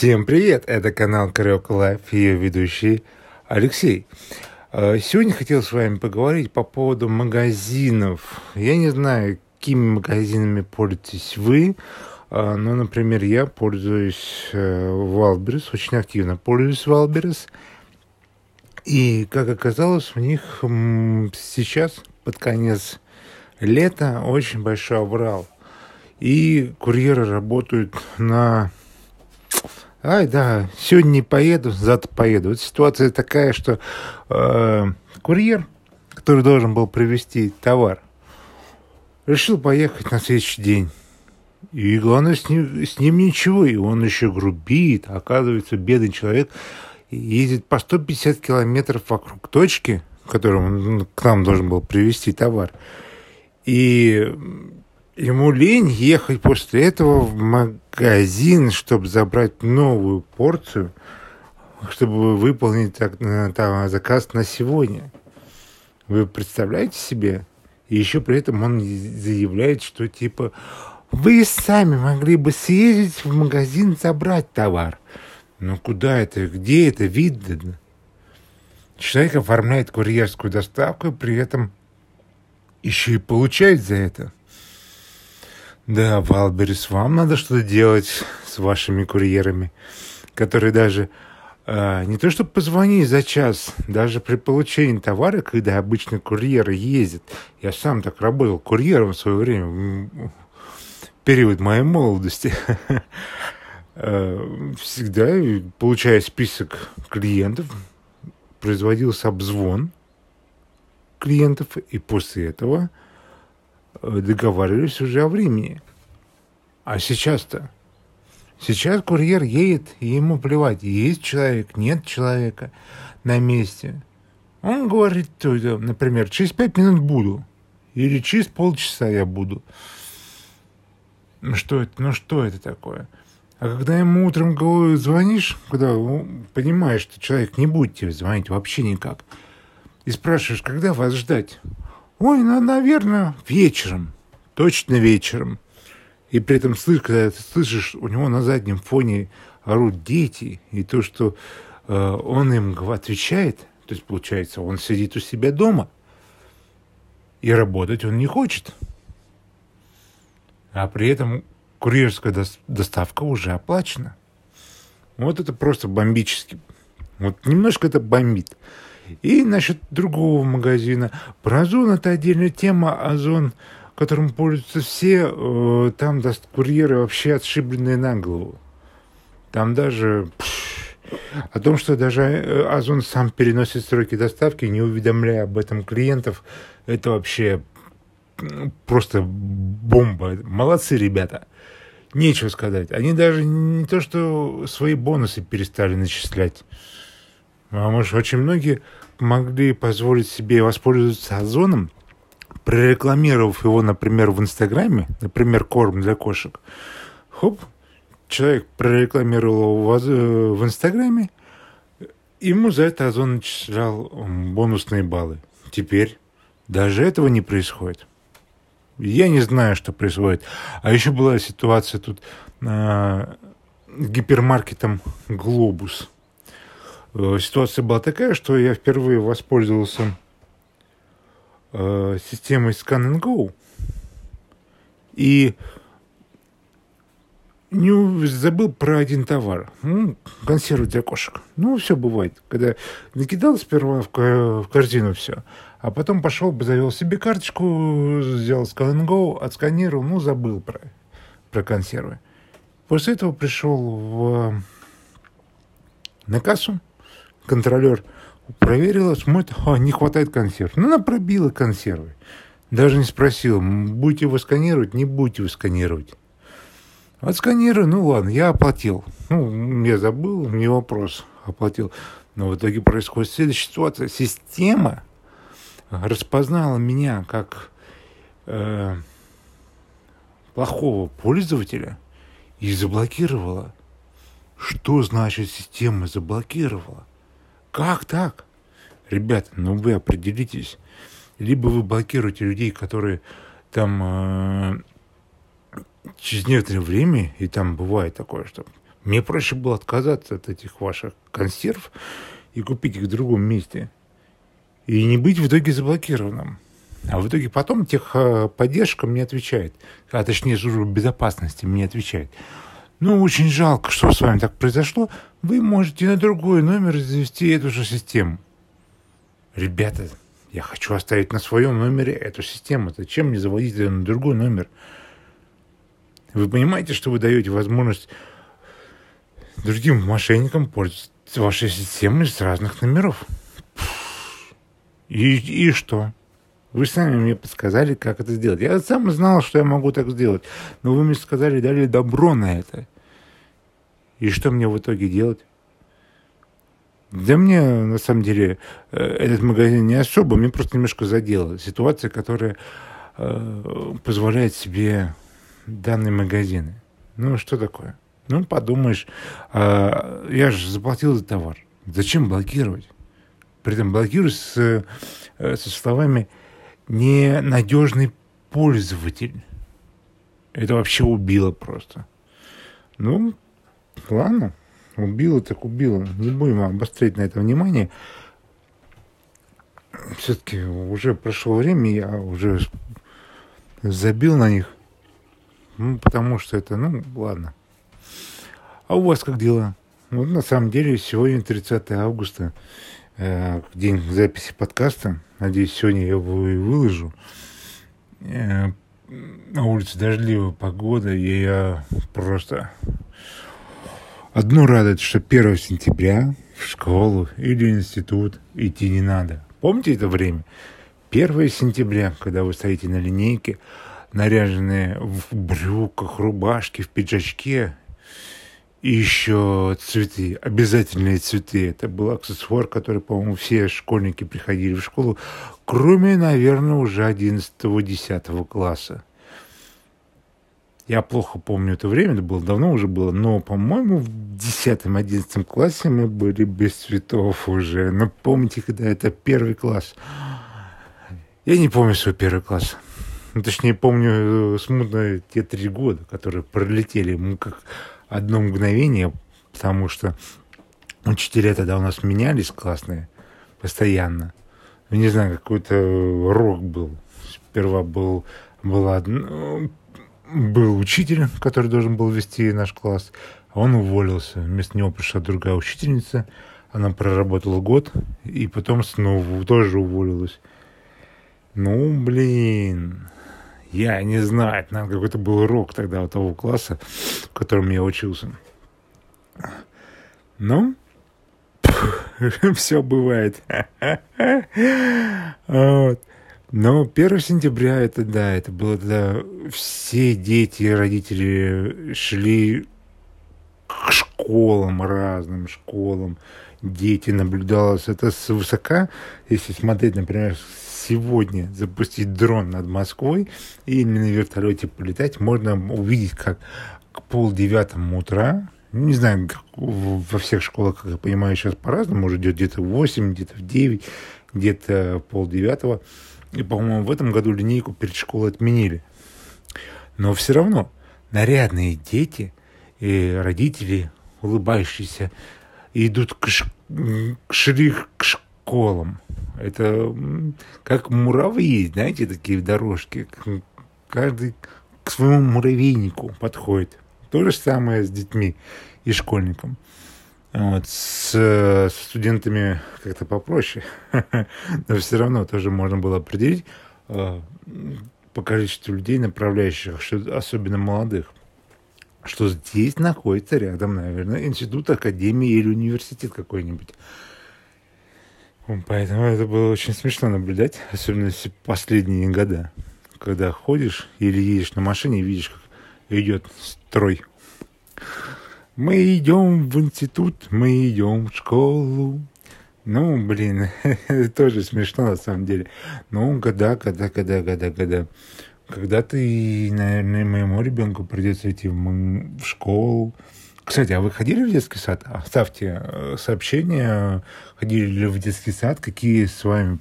Всем привет! Это канал Крёк Лайф и ее ведущий Алексей. Сегодня хотел с вами поговорить по поводу магазинов. Я не знаю, какими магазинами пользуетесь вы, но, например, я пользуюсь Wildberries, очень активно пользуюсь Wildberries. И, как оказалось, у них сейчас, под конец лета, очень большой обвал. И курьеры работают на... сегодня не поеду, завтра поеду. Вот ситуация такая, что курьер, который должен был привезти товар, решил поехать на следующий день. И главное, с ним ничего. И он еще грубит. Оказывается, бедный человек ездит по 150 километров вокруг точки, которую он к нам должен был привезти товар. И... ему лень ехать после этого в магазин, чтобы забрать новую порцию, чтобы выполнить заказ на сегодня. Вы представляете себе? И еще при этом он заявляет, что типа вы сами могли бы съездить в магазин, забрать товар. Но куда это? Где это видно? Человек оформляет курьерскую доставку и при этом еще и получает за это. Да, Wildberries, вам надо что-то делать с вашими курьерами, которые даже не то чтобы позвонить за час, даже при получении товара, когда обычно курьеры ездят. Я сам так работал курьером в свое время, в период моей молодости. Всегда, получая список клиентов, производился обзвон клиентов, и после этого... договаривались уже о времени. А сейчас-то? Сейчас курьер едет, и ему плевать, есть человек, нет человека на месте. Он говорит, например, через 5 минут буду. Или через полчаса я буду. Что это такое? А когда ему утром звонишь, когда понимаешь, что человек не будет тебе звонить вообще никак, и спрашиваешь, когда вас ждать? Ой, наверное, вечером. Точно вечером. И при этом, когда ты слышишь, у него на заднем фоне орут дети, и то, что он им отвечает, то есть, получается, он сидит у себя дома, и работать он не хочет. А при этом курьерская доставка уже оплачена. Вот это просто бомбически. Вот немножко это бомбит. И насчет другого магазина. Про Озон это отдельная тема. Озон, которым пользуются все, там курьеры вообще отшибленные на голову. Там даже о том, что даже Озон сам переносит сроки доставки, не уведомляя об этом клиентов, это вообще просто бомба. Молодцы ребята. Нечего сказать. Они даже не то, что свои бонусы перестали начислять. Потому что очень многие могли позволить себе воспользоваться Озоном, прорекламировав его, например, в Инстаграме, например, корм для кошек. Хоп, человек прорекламировал его в Инстаграме, ему за это Озон начислял бонусные баллы. Теперь даже этого не происходит. Я не знаю, что происходит. А еще была ситуация тут гипермаркетом «Глобус». Ситуация была такая, что я впервые воспользовался системой Scan&Go и не забыл про один товар. Консервы для кошек. Все бывает. Когда накидал сперва в корзину все, а потом пошел, завел себе карточку, взял Scan&Go, отсканировал, забыл про консервы. После этого пришел на кассу. Контролер проверила, смотрит, не хватает консерв. Она пробила консервы. Даже не спросила, будете вы сканировать, не будете вы сканировать. Отсканирую, ладно, я оплатил. Я забыл, не вопрос, оплатил. Но в итоге происходит следующая ситуация. Система распознала меня как плохого пользователя и заблокировала. Что значит система заблокировала? Как так? Ребята, вы определитесь. Либо вы блокируете людей, которые там через некоторое время, и там бывает такое, что Мне проще было отказаться от этих ваших консерв и купить их в другом месте. И не быть в итоге заблокированным. А в итоге потом техподдержка мне отвечает. А точнее, служба безопасности мне отвечает. Ну, очень жалко, что с вами так произошло. Вы можете на другой номер завести эту же систему. Ребята, я хочу оставить на своем номере эту систему. Зачем мне заводить ее на другой номер? Вы понимаете, что вы даете возможность другим мошенникам пользоваться вашей системой с разных номеров? И что? Вы сами мне подсказали, как это сделать. Я сам знал, что я могу так сделать. Но вы мне сказали, дали добро на это. И что мне в итоге делать? Да мне, на самом деле, этот магазин не особо. Мне просто немножко задела ситуация, которая позволяет себе данные магазины. Ну, что такое? Ну, подумаешь, я же заплатил за товар. Зачем блокировать? При этом блокируешь со словами «ненадежный пользователь». Это вообще убило просто. Ну, ладно. Убило так убило. Не будем обострять на это внимание. Все-таки уже прошло время, я уже забил на них. Ну, потому что это, ну, ладно. А у вас как дела? Ну, на самом деле, сегодня 30 августа. День записи подкаста. Надеюсь, сегодня я его и выложу. На улице дождливая погода, и я просто... Одну радует, что 1 сентября в школу или институт идти не надо. Помните это время? 1 сентября, когда вы стоите на линейке, наряженные в брюках, рубашке, в пиджачке, и еще цветы, обязательные цветы. Это был аксессуар, который, по-моему, все школьники приходили в школу, кроме, наверное, уже 11-10 класса. Я плохо помню это время, это было давно уже было, но, по-моему, в 10-11 классе мы были без цветов уже. Но помните, когда это первый класс? Я не помню свой первый класс. Ну, точнее, помню смутно те 3 года, которые пролетели. Мы как... одно мгновение, потому что учителя тогда у нас менялись классные постоянно. Я не знаю, какой-то рок был. Сперва был учитель, который должен был вести наш класс, а он уволился. Вместо него пришла другая учительница, она проработала год, и потом снова тоже уволилась. Ну, блин... Я не знаю, это, наверное, какой-то был рок тогда у того класса, в котором я учился. Ну, все бывает. Вот. Но 1 сентября, это да, это было тогда. Все дети и родители шли к школам, разным школам. Дети наблюдалось это свысока. Если смотреть, например, сегодня запустить дрон над Москвой или на вертолете полетать, можно увидеть, как к 8:30 утра, не знаю, во всех школах, как я понимаю, сейчас по-разному, уже идет где-то в 8, где-то в 9, где-то 8:30. И, по-моему, в этом году линейку перед школой отменили. Но все равно нарядные дети и родители, улыбающиеся, идут к школам. Это как муравьи, знаете, такие дорожки. Каждый к своему муравейнику подходит. То же самое с детьми и школьником. Вот. С студентами как-то попроще. Но все равно тоже можно было определить по количеству людей, направляющих, особенно молодых, что здесь находится рядом, наверное, институт, академия или университет какой-нибудь. Поэтому это было очень смешно наблюдать, особенно в последние года, когда ходишь или едешь на машине и видишь, как идет строй. Мы идем в институт, мы идем в школу. Ну, блин, тоже смешно на самом деле. Ну, года. Когда-то, наверное, моему ребенку придется идти в школу. Кстати, а вы ходили в детский сад? Оставьте сообщение, ходили ли вы в детский сад, какие с вами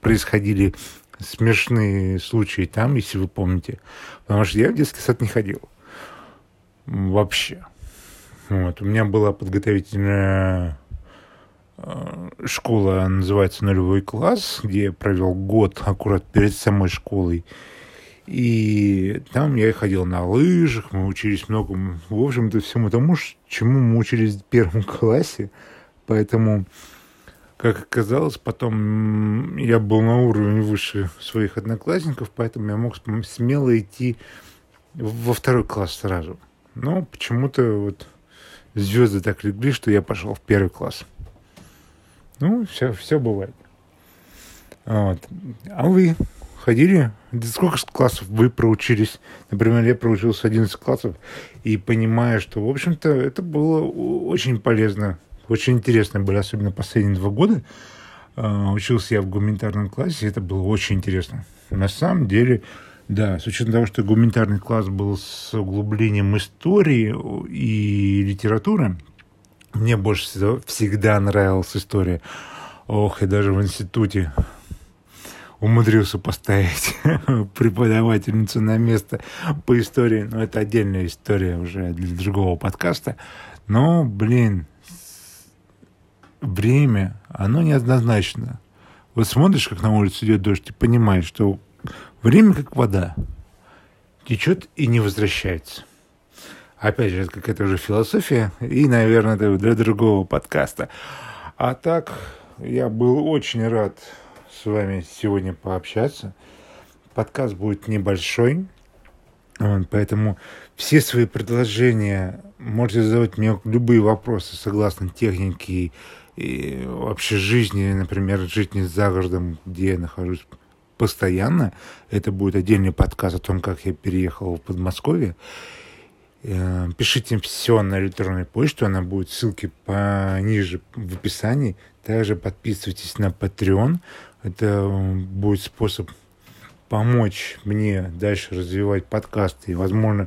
происходили смешные случаи там, если вы помните. Потому что я в детский сад не ходил. Вообще. Вот. У меня была подготовительная школа, называется «Нулевой класс», где я провел год аккурат перед самой школой. И там я ходил на лыжах, мы учились многому, в общем-то, всему тому, чему мы учились в первом классе. Поэтому, как оказалось, потом я был на уровень выше своих одноклассников, поэтому я мог смело идти во второй класс сразу. Но почему-то вот звезды так легли, что я пошел в первый класс. Ну, все бывает. Вот. А вы ходили? Да сколько классов вы проучились? Например, я проучился 11 классов и понимаю, что, в общем-то, это было очень полезно. Очень интересно были, особенно последние 2 года. Учился я в гуманитарном классе, и это было очень интересно. На самом деле, да, с учетом того, что гуманитарный класс был с углублением истории и литературы, мне больше всегда нравилась история. Ох, я даже в институте умудрился поставить преподавательницу на место по истории. Но это отдельная история уже для другого подкаста. Но, блин, время, оно неоднозначно. Вот смотришь, как на улице идет дождь, и понимаешь, что время как вода. Течет и не возвращается. Опять же, это какая-то уже философия. И, наверное, это для другого подкаста. А так, я был очень рад с вами сегодня пообщаться. Подкаст будет небольшой. Поэтому все свои предложения можете задавать мне любые вопросы согласно технике и вообще жизни, например, жизни за городом, где я нахожусь постоянно. Это будет отдельный подкаст о том, как я переехал в Подмосковье. Пишите все на электронную почту, она будет, ссылки пониже в описании. Также подписывайтесь на Patreon. Это будет способ помочь мне дальше развивать подкасты. И, возможно,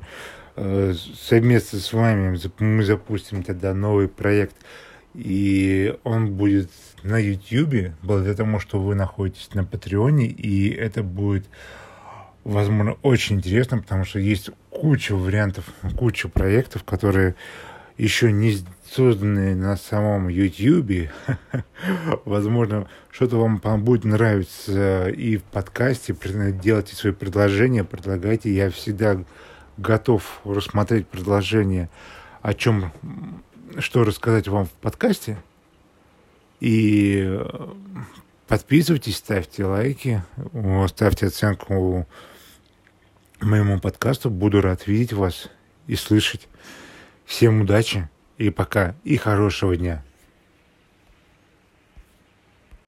совместно с вами мы запустим тогда новый проект. И он будет на Ютьюбе, благодаря тому, что вы находитесь на Патреоне. И это будет, возможно, очень интересно, потому что есть куча вариантов, куча проектов, которые еще не созданные на самом Ютьюбе. Возможно, что-то вам будет нравиться и в подкасте. Делайте свои предложения, предлагайте. Я всегда готов рассмотреть предложение, о чем, что рассказать вам в подкасте. И подписывайтесь, ставьте лайки, ставьте оценку моему подкасту. Буду рад видеть вас и слышать. Всем удачи и пока, и хорошего дня.